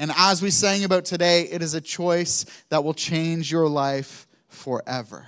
And as we sang about today, it is a choice that will change your life forever.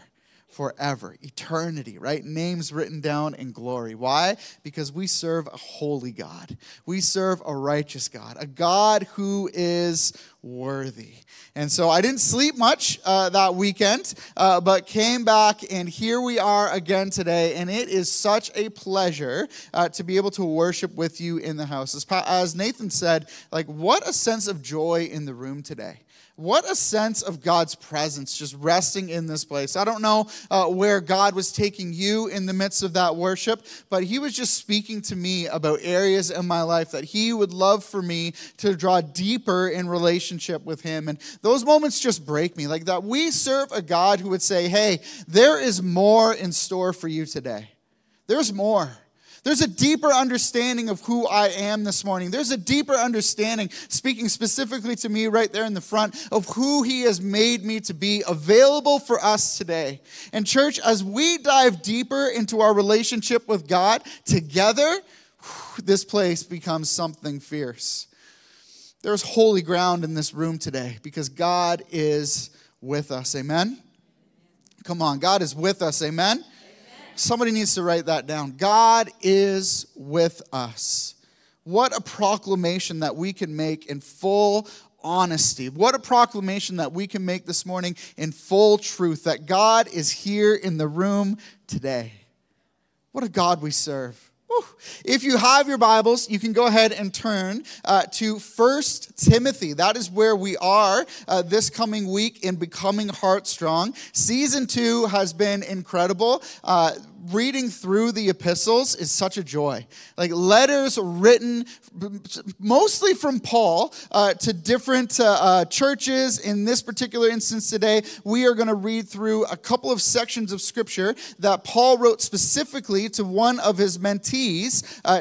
Forever. Eternity, right? Names written down in glory. Why? Because we serve a holy God. We serve a righteous God. A God who is worthy. And so I didn't sleep much that weekend, but came back, and here we are again today. And it is such a pleasure to be able to worship with you in the house. As Nathan said, like, what a sense of joy in the room today. What a sense of God's presence just resting in this place. I don't know where God was taking you in the midst of that worship, but he was just speaking to me about areas in my life that he would love for me to draw deeper in relationship with him. And those moments just break me. Like that we serve a God who would say, hey, there is more in store for you today. There's more. There's a deeper understanding of who I am this morning. There's a deeper understanding, speaking specifically to me right there in the front, of who he has made me to be available for us today. And church, as we dive deeper into our relationship with God together, this place becomes something fierce. There's holy ground in this room today because God is with us. Amen? Come on, God is with us. Amen? Somebody needs to write that down. God is with us. What a proclamation that we can make in full honesty. What a proclamation that we can make this morning in full truth, that God is here in the room today. What a God we serve. If you have your Bibles, you can go ahead and turn to 1 Timothy. That is where we are this coming week in Becoming Heartstrong. Season 2 has been incredible. Reading through the epistles is such a joy. Like letters written mostly from Paul to different churches. In this particular instance today, we are going to read through a couple of sections of scripture that Paul wrote specifically to one of his mentees,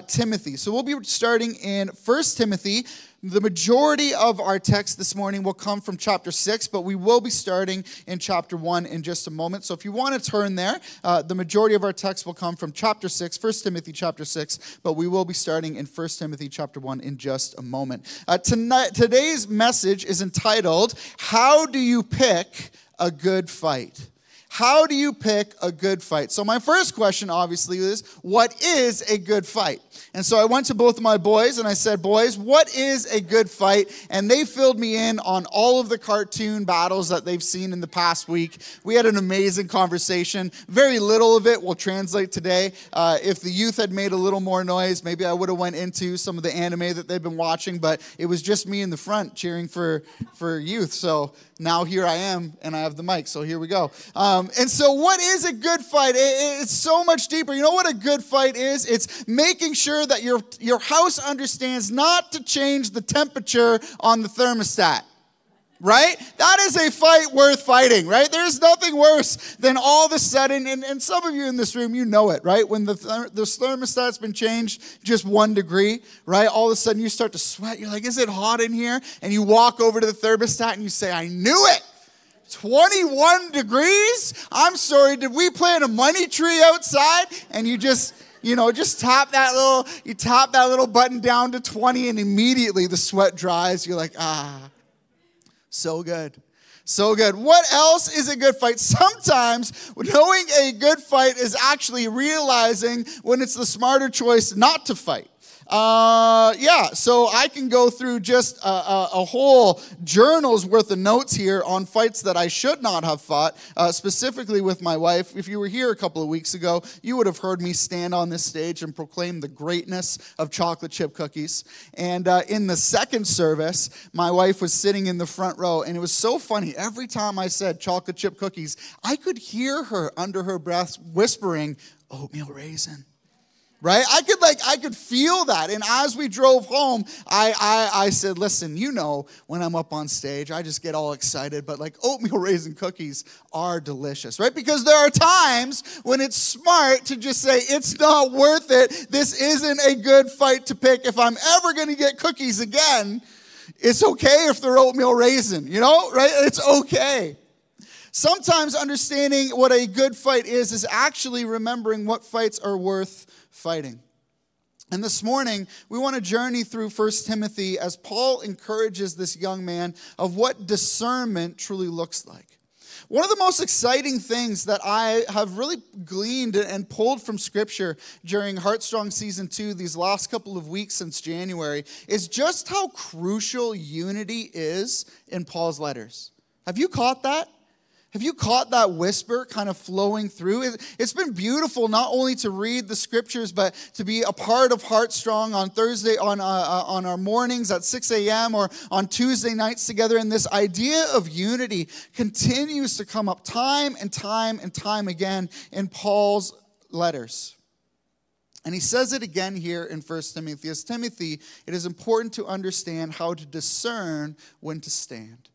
Timothy. So we'll be starting in 1 Timothy. The majority of our text this morning will come from chapter 6, but we will be starting in chapter 1 in just a moment. So if you want to turn there, the majority of our text will come from chapter 6, 1 Timothy chapter 6, but we will be starting in 1 Timothy chapter 1 in just a moment. Today's message is entitled, How Do You Pick a Good Fight? How do you pick a good fight? So my first question, obviously, is what is a good fight? And so I went to both of my boys and I said, boys, what is a good fight? And they filled me in on all of the cartoon battles that they've seen in the past week. We had an amazing conversation. Very little of it will translate today. If the youth had made a little more noise, maybe I would have went into some of the anime that they've been watching, but it was just me in the front cheering for youth. So now here I am and I have the mic. So here we go. And so what is a good fight? It's so much deeper. You know what a good fight is? It's making sure that your house understands not to change the temperature on the thermostat. Right? That is a fight worth fighting, right? There's nothing worse than all of a sudden, and some of you in this room, you know it, right? When the thermostat's been changed just 1 degree, right? All of a sudden you start to sweat. You're like, is it hot in here? And you walk over to the thermostat and you say, I knew it. 21 degrees? I'm sorry, did we plant a money tree outside? And you just tap that little button down to 20 and immediately the sweat dries. You're like, so good. So good. What else is a good fight? Sometimes knowing a good fight is actually realizing when it's the smarter choice not to fight. So I can go through just a whole journal's worth of notes here on fights that I should not have fought, specifically with my wife. If you were here a couple of weeks ago, you would have heard me stand on this stage and proclaim the greatness of chocolate chip cookies. And in the second service, my wife was sitting in the front row, and it was so funny. Every time I said chocolate chip cookies, I could hear her under her breath whispering, oatmeal raisin. Right? I could feel that. And as we drove home, I said, listen, you know, when I'm up on stage, I just get all excited, but like oatmeal raisin cookies are delicious, right? Because there are times when it's smart to just say, it's not worth it. This isn't a good fight to pick. If I'm ever going to get cookies again, it's okay if they're oatmeal raisin, you know, right? It's okay. Sometimes understanding what a good fight is actually remembering what fights are worth fighting. And this morning, we want to journey through 1 Timothy as Paul encourages this young man of what discernment truly looks like. One of the most exciting things that I have really gleaned and pulled from Scripture during Heartstrong Season 2 these last couple of weeks since January is just how crucial unity is in Paul's letters. Have you caught that? Have you caught that whisper kind of flowing through? It's been beautiful not only to read the Scriptures, but to be a part of Heartstrong on Thursday, on our mornings at 6 a.m. or on Tuesday nights together. And this idea of unity continues to come up time and time and time again in Paul's letters. And he says it again here in 1 Timothy. As Timothy, it is important to understand how to discern when to stand.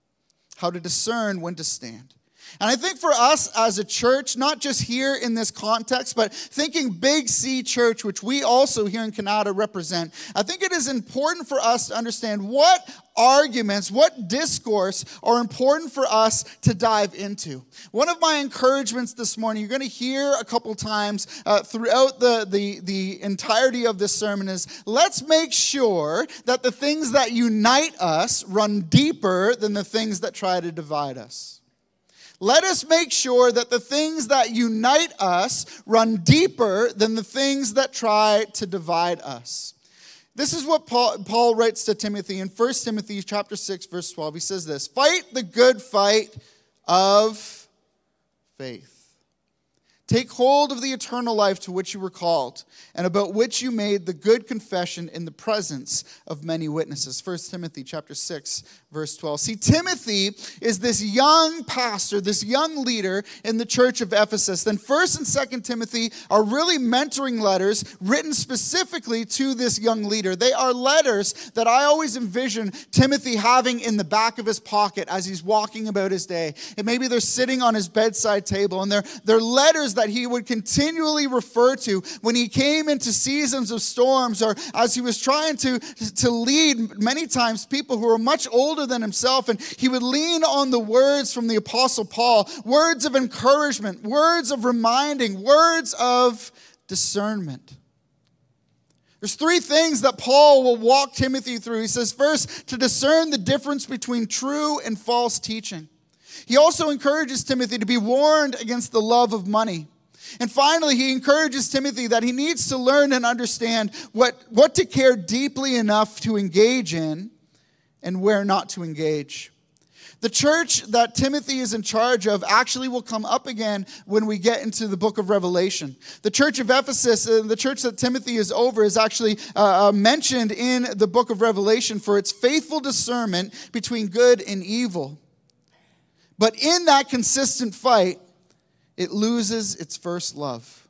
How to discern when to stand. And I think for us as a church, not just here in this context, but thinking Big C Church, which we also here in Kanata represent, I think it is important for us to understand what arguments, what discourse are important for us to dive into. One of my encouragements this morning, you're going to hear a couple times throughout the entirety of this sermon is, let's make sure that the things that unite us run deeper than the things that try to divide us. Let us make sure that the things that unite us run deeper than the things that try to divide us. This is what Paul writes to Timothy in 1 Timothy chapter 6, verse 12. He says this, "Fight the good fight of faith. Take hold of the eternal life to which you were called, and about which you made the good confession in the presence of many witnesses." 1 Timothy chapter 6, verse 12. See, Timothy is this young pastor, this young leader in the church of Ephesus. Then 1 and 2 Timothy are really mentoring letters written specifically to this young leader. They are letters that I always envision Timothy having in the back of his pocket as he's walking about his day. And maybe they're sitting on his bedside table, and they're letters that he would continually refer to when he came into seasons of storms, or as he was trying to lead many times people who were much older than himself. And he would lean on the words from the Apostle Paul, words of encouragement, words of reminding, words of discernment. There's three things that Paul will walk Timothy through. He says, first, to discern the difference between true and false teaching. He also encourages Timothy to be warned against the love of money. And finally, he encourages Timothy that he needs to learn and understand what to care deeply enough to engage in and where not to engage. The church that Timothy is in charge of actually will come up again when we get into the book of Revelation. The church of Ephesus, the church that Timothy is over, is actually mentioned in the book of Revelation for its faithful discernment between good and evil. But in that consistent fight, it loses its first love.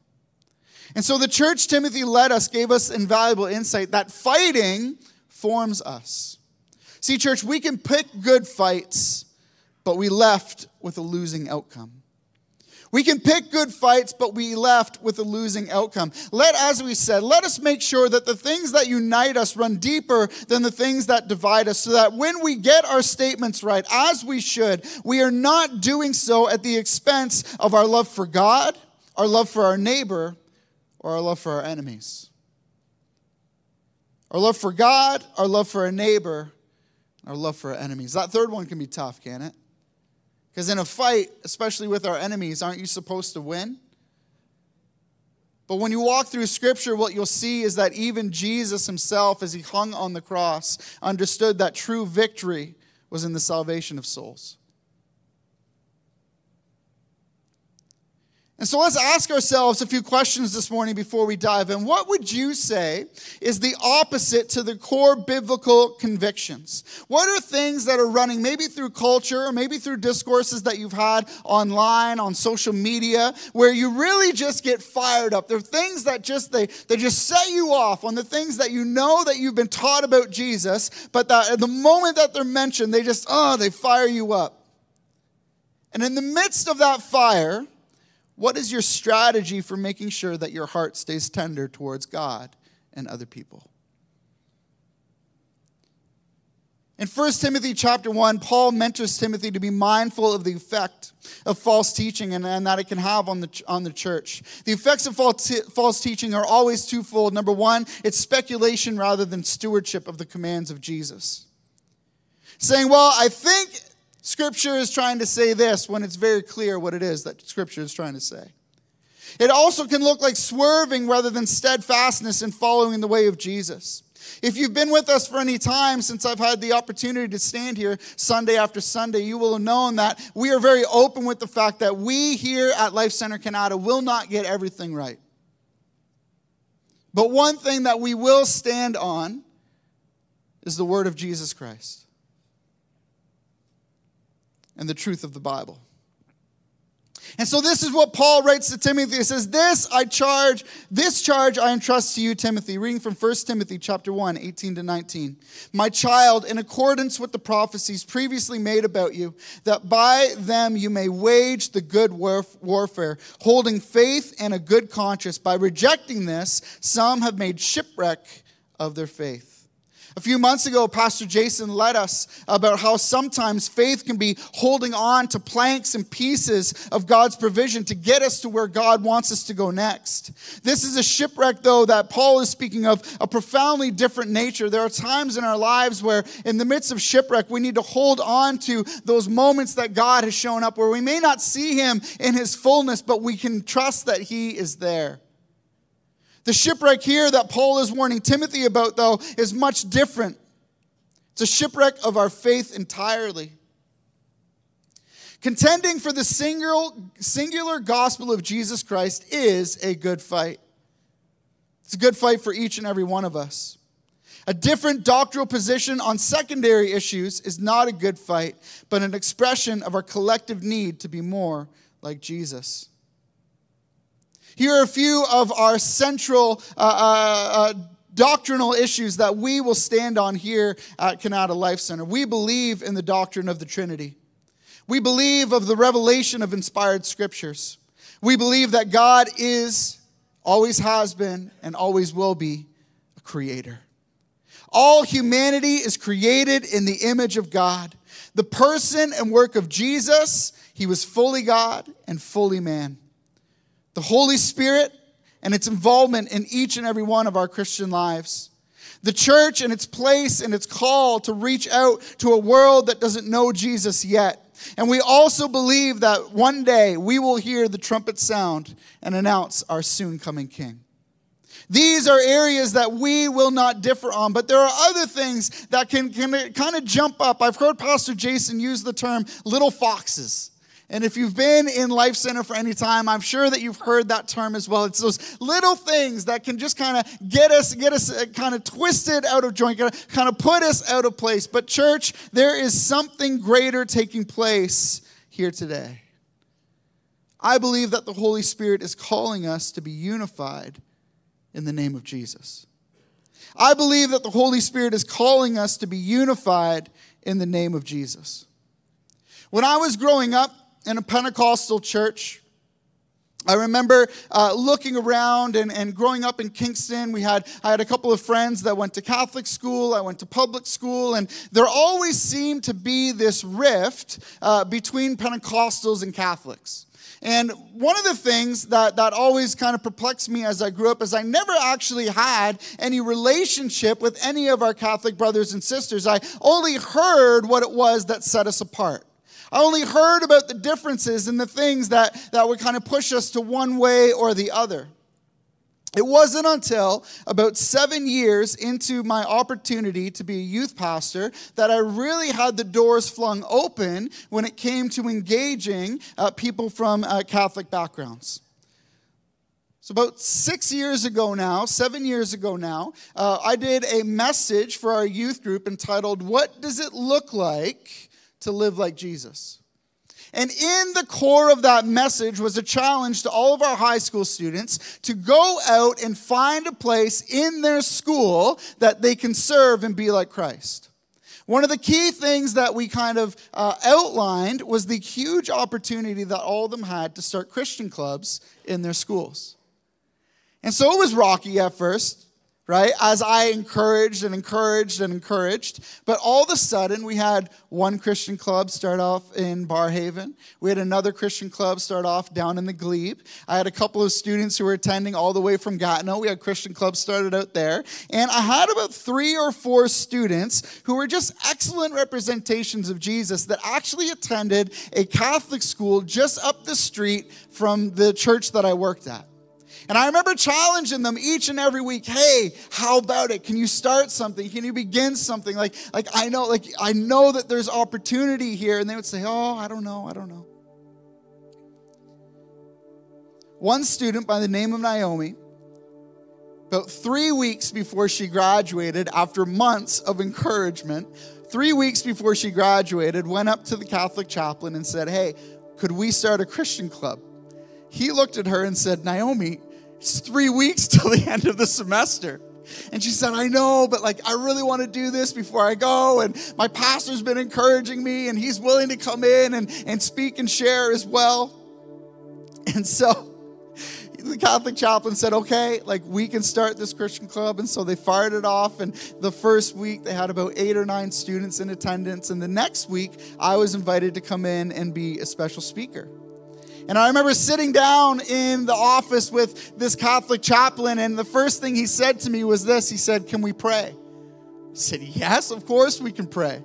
And so the church Timothy led us gave us invaluable insight that fighting forms us. See, church, we can pick good fights, but we left with a losing outcome. We can pick good fights, but we left with a losing outcome. Let us make sure that the things that unite us run deeper than the things that divide us, so that when we get our statements right, as we should, we are not doing so at the expense of our love for God, our love for our neighbor, or our love for our enemies. Our love for God, our love for our neighbor, our love for our enemies. That third one can be tough, can't it? Because in a fight, especially with our enemies, aren't you supposed to win? But when you walk through Scripture, what you'll see is that even Jesus himself, as he hung on the cross, understood that true victory was in the salvation of souls. And so let's ask ourselves a few questions this morning before we dive in. What would you say is the opposite to the core biblical convictions? What are things that are running maybe through culture or maybe through discourses that you've had online, on social media, where you really just get fired up? There are things that just they just set you off on the things that you know that you've been taught about Jesus, but that at the moment that they're mentioned, they just, they fire you up. And in the midst of that fire, what is your strategy for making sure that your heart stays tender towards God and other people? In 1 Timothy chapter 1, Paul mentors Timothy to be mindful of the effect of false teaching and that it can have on the church. The effects of false teaching are always twofold. Number one, it's speculation rather than stewardship of the commands of Jesus. Saying, well, I think Scripture is trying to say this when it's very clear what it is that Scripture is trying to say. It also can look like swerving rather than steadfastness in following the way of Jesus. If you've been with us for any time since I've had the opportunity to stand here Sunday after Sunday, you will have known that we are very open with the fact that we here at Life Center Kanata will not get everything right. But one thing that we will stand on is the word of Jesus Christ and the truth of the Bible. And so this is what Paul writes to Timothy. He says, this charge I entrust to you, Timothy. Reading from 1 Timothy chapter 1, 18-19. My child, in accordance with the prophecies previously made about you, that by them you may wage the good warfare, holding faith and a good conscience. By rejecting this, some have made shipwreck of their faith. A few months ago, Pastor Jason led us about how sometimes faith can be holding on to planks and pieces of God's provision to get us to where God wants us to go next. This is a shipwreck, though, that Paul is speaking of, a profoundly different nature. There are times in our lives where, in the midst of shipwreck, we need to hold on to those moments that God has shown up, where we may not see him in his fullness, but we can trust that he is there. The shipwreck here that Paul is warning Timothy about, though, is much different. It's a shipwreck of our faith entirely. Contending for the singular gospel of Jesus Christ is a good fight. It's a good fight for each and every one of us. A different doctrinal position on secondary issues is not a good fight, but an expression of our collective need to be more like Jesus. Here are a few of our central doctrinal issues that we will stand on here at Kanata Life Center. We believe in the doctrine of the Trinity. We believe of the revelation of inspired scriptures. We believe that God is, always has been, and always will be a creator. All humanity is created in the image of God. The person and work of Jesus, he was fully God and fully man. The Holy Spirit and its involvement in each and every one of our Christian lives. The church and its place and its call to reach out to a world that doesn't know Jesus yet. And we also believe that one day we will hear the trumpet sound and announce our soon coming King. These are areas that we will not differ on, but there are other things that can kind of jump up. I've heard Pastor Jason use the term little foxes. And if you've been in Life Center for any time, I'm sure that you've heard that term as well. It's those little things that can just kind of get us kind of twisted out of joint, kind of put us out of place. But church, there is something greater taking place here today. I believe that the Holy Spirit is calling us to be unified in the name of Jesus. I believe that the Holy Spirit is calling us to be unified in the name of Jesus. When I was growing up, in a Pentecostal church. I remember looking around and growing up in Kingston, I had a couple of friends that went to Catholic school, I went to public school, and there always seemed to be this rift between Pentecostals and Catholics. And one of the things that always kind of perplexed me as I grew up is I never actually had any relationship with any of our Catholic brothers and sisters. I only heard what it was that set us apart. I only heard about the differences and the things that would kind of push us to one way or the other. It wasn't until about 7 years into my opportunity to be a youth pastor that I really had the doors flung open when it came to engaging people from Catholic backgrounds. So about 7 years ago now, I did a message for our youth group entitled, What Does It Look Like to Live Like Jesus? And in the core of that message was a challenge to all of our high school students to go out and find a place in their school that they can serve and be like Christ. One of the key things that we kind of outlined was the huge opportunity that all of them had to start Christian clubs in their schools. And so it was rocky at first. right? As I encouraged. But all of a sudden, we had one Christian club start off in Barrhaven. We had another Christian club start off down in the Glebe. I had a couple of students who were attending all the way from Gatineau. We had Christian clubs started out there. And I had about 3 or 4 students who were just excellent representations of Jesus that actually attended a Catholic school just up the street from the church that I worked at. And I remember challenging them each and every week, hey, how about it? Can you start something? Can you begin something? I know that there's opportunity here. And they would say, oh, I don't know. One student by the name of Naomi, about 3 weeks before she graduated, after months of encouragement, 3 weeks before she graduated, went up to the Catholic chaplain and said, hey, could we start a Christian club? He looked at her and said, Naomi, it's 3 weeks till the end of the semester. And she said, I know, but I really want to do this before I go. And my pastor's been encouraging me, and he's willing to come in and speak and share as well. And so the Catholic chaplain said, okay, we can start this Christian club. And so they fired it off. And the first week they had about 8 or 9 students in attendance. And the next week I was invited to come in and be a special speaker. And I remember sitting down in the office with this Catholic chaplain, and the first thing he said to me was this. He said, can we pray? I said, yes, of course we can pray.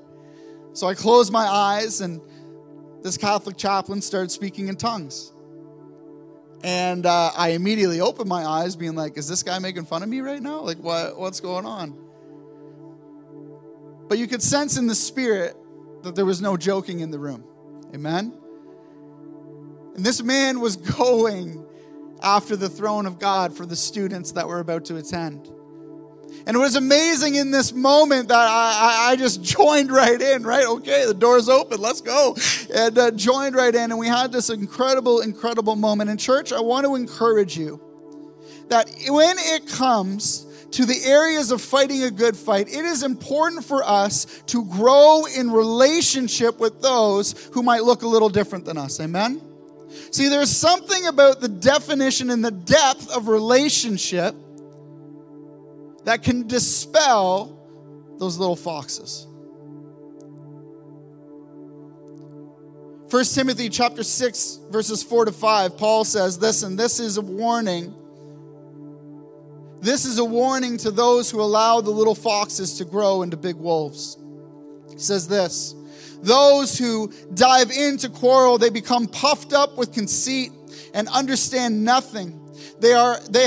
So I closed my eyes, and this Catholic chaplain started speaking in tongues. And I immediately opened my eyes being like, is this guy making fun of me right now? What's going on? But you could sense in the spirit that there was no joking in the room. Amen? And this man was going after the throne of God for the students that were about to attend. And it was amazing in this moment that I just joined right in, right? Okay, the door's open, let's go. And joined right in, and we had this incredible, incredible moment. And church, I want to encourage you that when it comes to the areas of fighting a good fight, it is important for us to grow in relationship with those who might look a little different than us, amen? See, there's something about the definition and the depth of relationship that can dispel those little foxes. 1 Timothy chapter 6, verses 4-5, Paul says this, and this is a warning. This is a warning to those who allow the little foxes to grow into big wolves. It says this, those who dive into quarrel, they become puffed up with conceit and understand nothing. They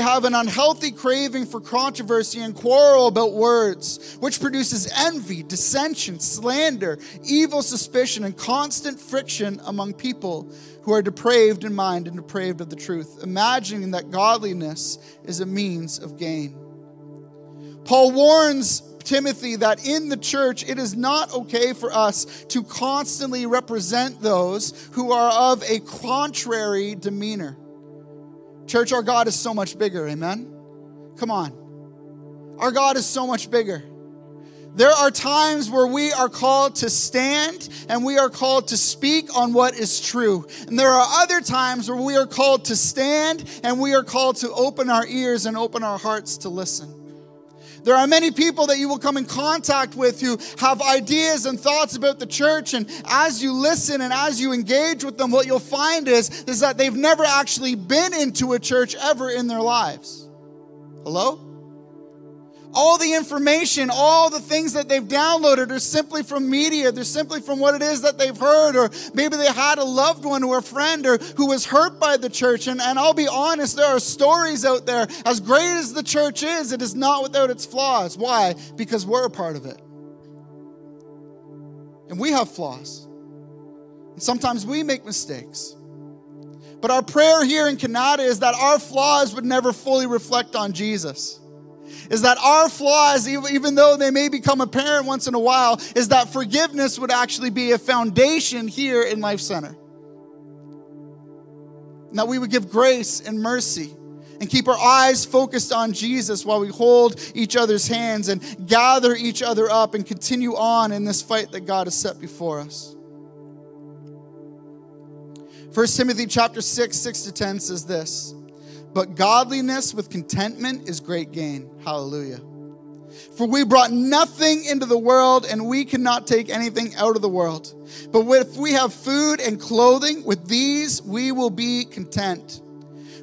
have an unhealthy craving for controversy and quarrel about words, which produces envy, dissension, slander, evil suspicion, and constant friction among people who are depraved in mind and depraved of the truth, imagining that godliness is a means of gain. Paul warns Timothy that in the church it is not okay for us to constantly represent those who are of a contrary demeanor. Church, our God is so much bigger, amen? Come on. Our God is so much bigger. There are times where we are called to stand and we are called to speak on what is true. And there are other times where we are called to stand and we are called to open our ears and open our hearts to listen. There are many people that you will come in contact with who have ideas and thoughts about the church, and as you listen and as you engage with them, what you'll find is that they've never actually been into a church ever in their lives. Hello? All the information, all the things that they've downloaded are simply from media. They're simply from what it is that they've heard, or maybe they had a loved one or a friend or who was hurt by the church. And I'll be honest, there are stories out there. As great as the church is, it is not without its flaws. Why? Because we're a part of it. And we have flaws. And sometimes we make mistakes. But our prayer here in Kanata is that our flaws would never fully reflect on Jesus. Is that our flaws, even though they may become apparent once in a while, is that forgiveness would actually be a foundation here in Life Center. And that we would give grace and mercy and keep our eyes focused on Jesus while we hold each other's hands and gather each other up and continue on in this fight that God has set before us. 1 Timothy chapter 6, 6-10 says this, But godliness with contentment is great gain. Hallelujah. For we brought nothing into the world, and we cannot take anything out of the world. But if we have food and clothing, with these we will be content.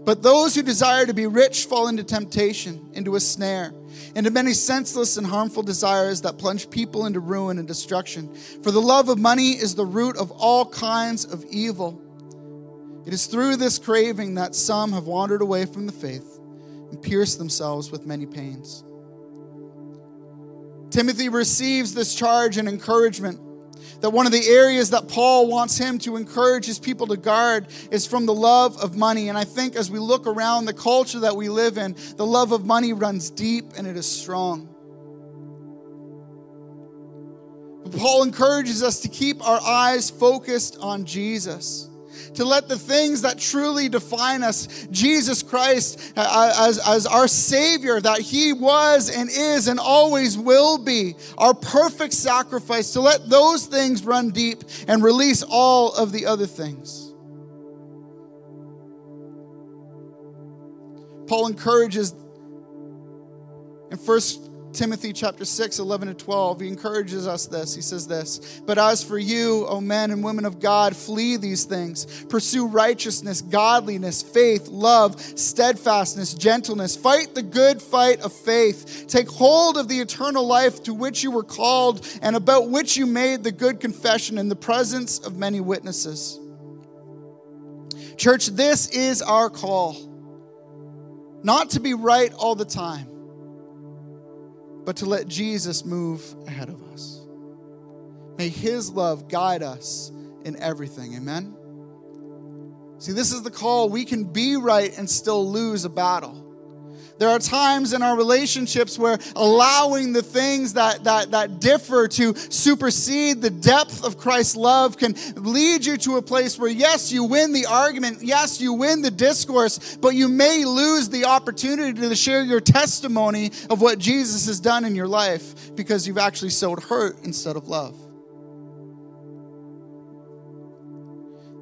But those who desire to be rich fall into temptation, into a snare, into many senseless and harmful desires that plunge people into ruin and destruction. For the love of money is the root of all kinds of evil. It is through this craving that some have wandered away from the faith and pierced themselves with many pains. Timothy receives this charge and encouragement that one of the areas that Paul wants him to encourage his people to guard is from the love of money. And I think as we look around the culture that we live in, the love of money runs deep and it is strong. But Paul encourages us to keep our eyes focused on Jesus, to let the things that truly define us, Jesus Christ as our Savior, that He was and is and always will be, our perfect sacrifice, to let those things run deep and release all of the other things. Paul encourages in 1 Timothy chapter 6, 11 to 12, he encourages us this. He says this, "But as for you, O men and women of God, flee these things. Pursue righteousness, godliness, faith, love, steadfastness, gentleness. Fight the good fight of faith. Take hold of the eternal life to which you were called and about which you made the good confession in the presence of many witnesses." Church, this is our call. Not to be right all the time, but to let Jesus move ahead of us. May His love guide us in everything. Amen? See, this is the call. We can be right and still lose a battle. There are times in our relationships where allowing the things that differ to supersede the depth of Christ's love can lead you to a place where, yes, you win the argument, yes, you win the discourse, but you may lose the opportunity to share your testimony of what Jesus has done in your life because you've actually sowed hurt instead of love.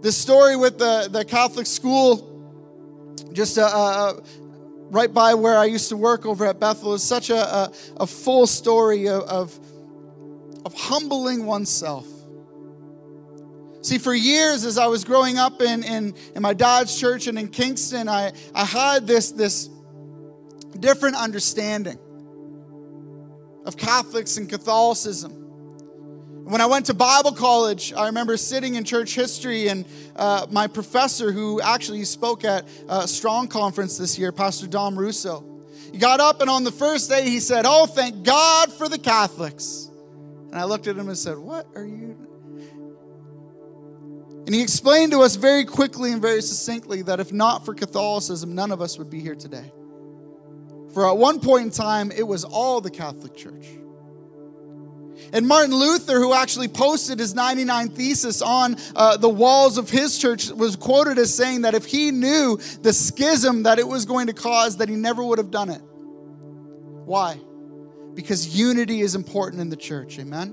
This story with the Catholic school, just right by where I used to work over at Bethel, is such a full story of humbling oneself. See, for years as I was growing up in my dad's church and in Kingston, I had this different understanding of Catholics and Catholicism. When I went to Bible college, I remember sitting in church history, and my professor, who actually spoke at a Strong Conference this year, Pastor Dom Russo, he got up and on the first day he said, "Oh, thank God for the Catholics." And I looked at him and said, "What are you?" And he explained to us very quickly and very succinctly that if not for Catholicism, none of us would be here today. For at one point in time, it was all the Catholic Church. And Martin Luther, who actually posted his 99 Theses on the walls of his church, was quoted as saying that if he knew the schism that it was going to cause, that he never would have done it. Why? Because unity is important in the church, amen?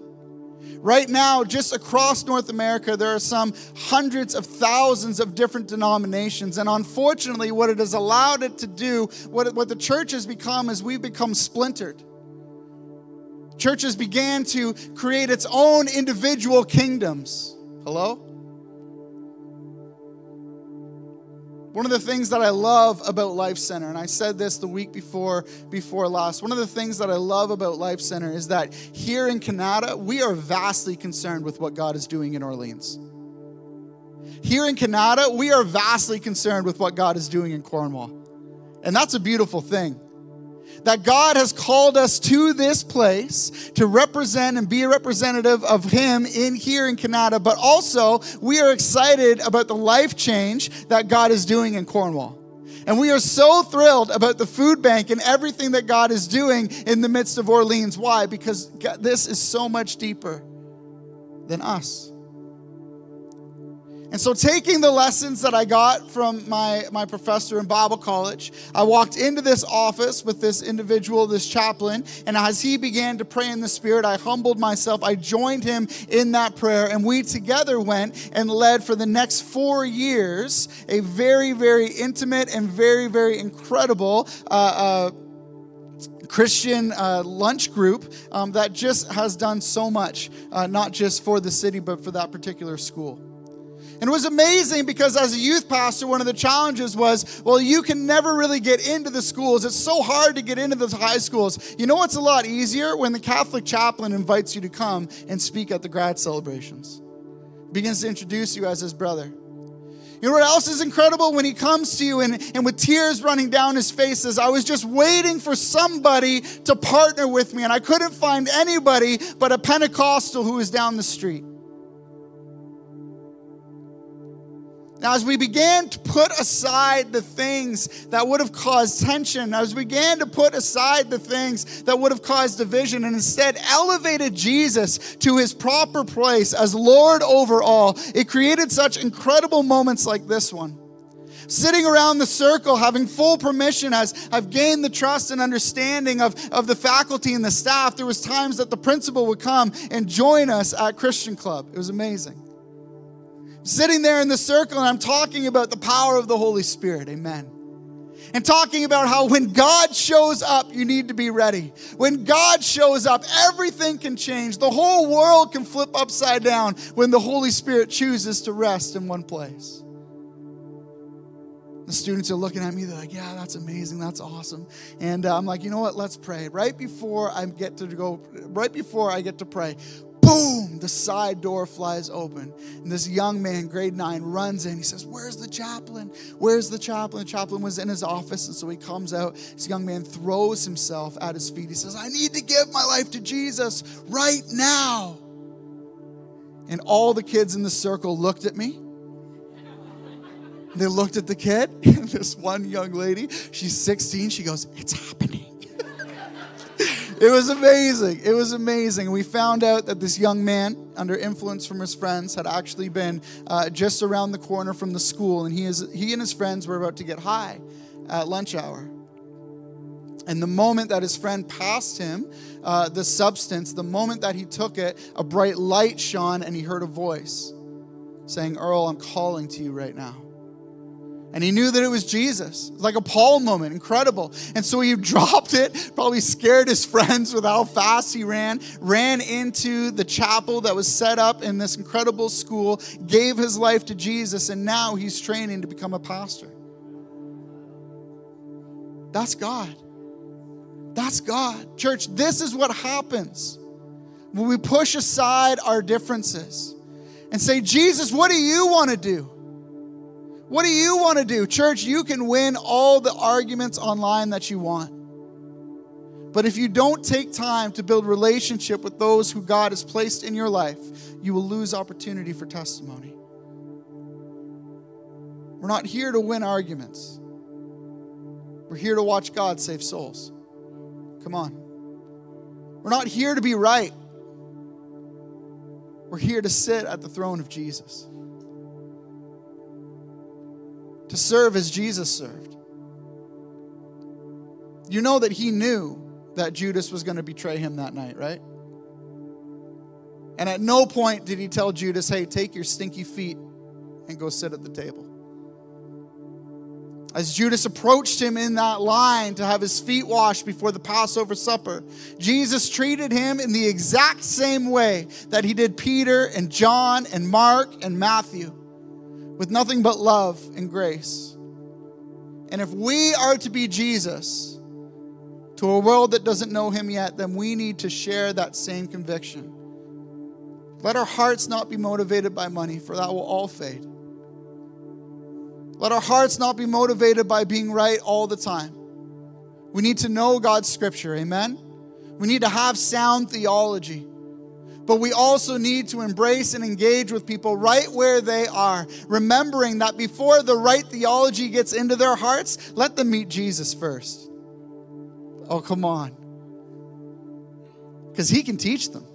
Right now, just across North America, there are some hundreds of thousands of different denominations. And unfortunately, what it has allowed it to do, what the church has become, is we've become splintered. Churches began to create its own individual kingdoms. Hello? One of the things that I love about Life Center, and I said this the week before last, one of the things that I love about Life Center is that here in Kanata, we are vastly concerned with what God is doing in Orleans. Here in Kanata, we are vastly concerned with what God is doing in Cornwall. And that's a beautiful thing. That God has called us to this place to represent and be a representative of Him in here in Kanata, but also we are excited about the life change that God is doing in Cornwall. And we are so thrilled about the food bank and everything that God is doing in the midst of Orleans. Why? Because this is so much deeper than us. And so taking the lessons that I got from my professor in Bible college, I walked into this office with this individual, this chaplain, and as he began to pray in the Spirit, I humbled myself. I joined him in that prayer, and we together went and led for the next 4 years a very, very intimate and very, very incredible Christian lunch group that just has done so much, not just for the city, but for that particular school. And it was amazing because as a youth pastor, one of the challenges was, well, you can never really get into the schools. It's so hard to get into the high schools. You know what's a lot easier? When the Catholic chaplain invites you to come and speak at the grad celebrations. Begins to introduce you as his brother. You know what else is incredible? When he comes to you and with tears running down his face says, I was just waiting for somebody to partner with me, and I couldn't find anybody but a Pentecostal who was down the street. Now, as we began to put aside the things that would have caused tension, as we began to put aside the things that would have caused division, and instead elevated Jesus to his proper place as Lord over all, it created such incredible moments like this one. Sitting around the circle, having full permission as I've gained the trust and understanding of the faculty and the staff, there was times that the principal would come and join us at Christian Club. It was amazing. Sitting there in the circle, and I'm talking about the power of the Holy Spirit. Amen. And talking about how when God shows up, you need to be ready. When God shows up, everything can change. The whole world can flip upside down when the Holy Spirit chooses to rest in one place. The students are looking at me. They're like, yeah, that's amazing. That's awesome. And I'm like, you know what? Let's pray. Right before I get to pray, boom, the side door flies open. And this young man, grade 9, runs in. He says, where's the chaplain? Where's the chaplain? The chaplain was in his office, and so he comes out. This young man throws himself at his feet. He says, I need to give my life to Jesus right now. And all the kids in the circle looked at me. They looked at the kid. And this one young lady, she's 16. She goes, it's happening. It was amazing. It was amazing. We found out that this young man, under influence from his friends, had actually been just around the corner from the school, and he and his friends were about to get high at lunch hour. And the moment that his friend passed him the substance, the moment that he took it, a bright light shone, and he heard a voice saying, Earl, I'm calling to you right now. And he knew that it was Jesus. It was like a Paul moment, incredible. And so he dropped it, probably scared his friends with how fast he ran into the chapel that was set up in this incredible school, gave his life to Jesus, and now he's training to become a pastor. That's God. That's God. Church, this is what happens when we push aside our differences and say, Jesus, what do you want to do? What do you want to do? Church, you can win all the arguments online that you want. But if you don't take time to build relationship with those who God has placed in your life, you will lose opportunity for testimony. We're not here to win arguments. We're here to watch God save souls. Come on. We're not here to be right. We're here to sit at the throne of Jesus. To serve as Jesus served. You know that he knew that Judas was going to betray him that night, right? And at no point did he tell Judas, hey, take your stinky feet and go sit at the table. As Judas approached him in that line to have his feet washed before the Passover supper, Jesus treated him in the exact same way that he did Peter and John and Mark and Matthew. With nothing but love and grace. And if we are to be Jesus to a world that doesn't know him yet, then we need to share that same conviction. Let our hearts not be motivated by money, for that will all fade. Let our hearts not be motivated by being right all the time. We need to know God's scripture, amen? We need to have sound theology. But we also need to embrace and engage with people right where they are, remembering that before the right theology gets into their hearts, let them meet Jesus first. Oh, come on. Because he can teach them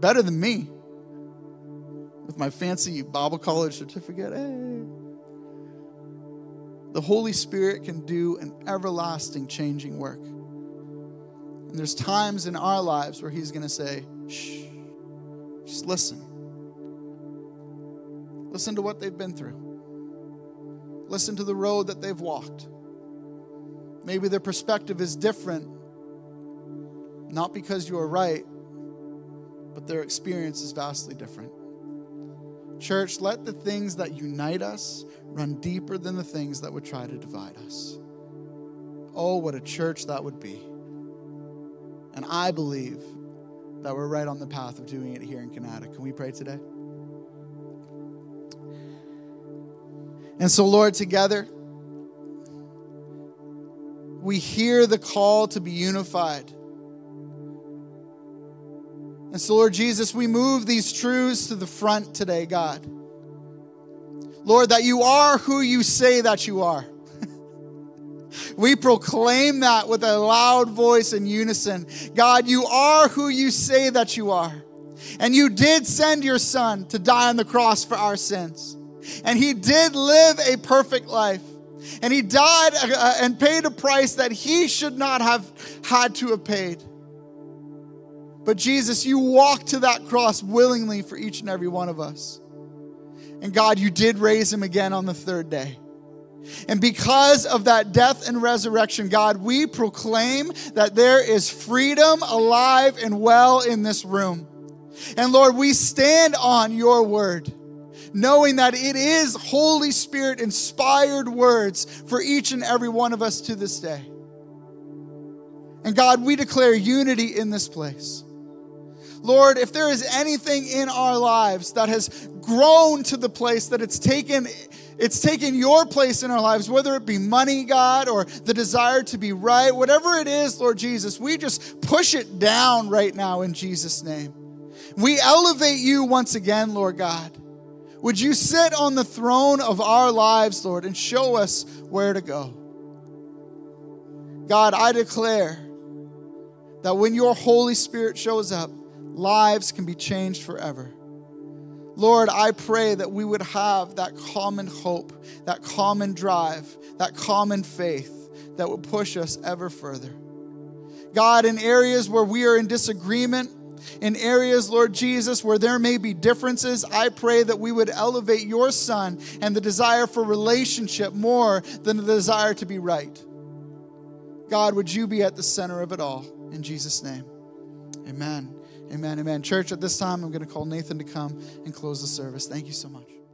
better than me. with my fancy Bible college certificate. Hey. The Holy Spirit can do an everlasting changing work. And there's times in our lives where he's going to say, shh, just listen. Listen to what they've been through. Listen to the road that they've walked. Maybe their perspective is different, not because you are right, but their experience is vastly different. Church, let the things that unite us run deeper than the things that would try to divide us. Oh, what a church that would be. And I believe that we're right on the path of doing it here in Kanata. Can we pray today? And so, Lord, together, we hear the call to be unified. And so, Lord Jesus, we move these truths to the front today, God. Lord, that you are who you say that you are. We proclaim that with a loud voice in unison. God, you are who you say that you are. And you did send your Son to die on the cross for our sins. And he did live a perfect life. And he died and paid a price that he should not have had to have paid. But Jesus, you walked to that cross willingly for each and every one of us. And God, you did raise him again on the third day. And because of that death and resurrection, God, we proclaim that there is freedom alive and well in this room. And Lord, we stand on your word, knowing that it is Holy Spirit-inspired words for each and every one of us to this day. And God, we declare unity in this place. Lord, if there is anything in our lives that has grown to the place that it's taken your place in our lives, whether it be money, God, or the desire to be right, whatever it is, Lord Jesus, we just push it down right now in Jesus' name. We elevate you once again, Lord God. Would you sit on the throne of our lives, Lord, and show us where to go? God, I declare that when your Holy Spirit shows up, lives can be changed forever. Lord, I pray that we would have that common hope, that common drive, that common faith that would push us ever further. God, in areas where we are in disagreement, in areas, Lord Jesus, where there may be differences, I pray that we would elevate your Son and the desire for relationship more than the desire to be right. God, would you be at the center of it all? In Jesus' name, amen. Amen, amen. Church, at this time, I'm going to call Nathan to come and close the service. Thank you so much.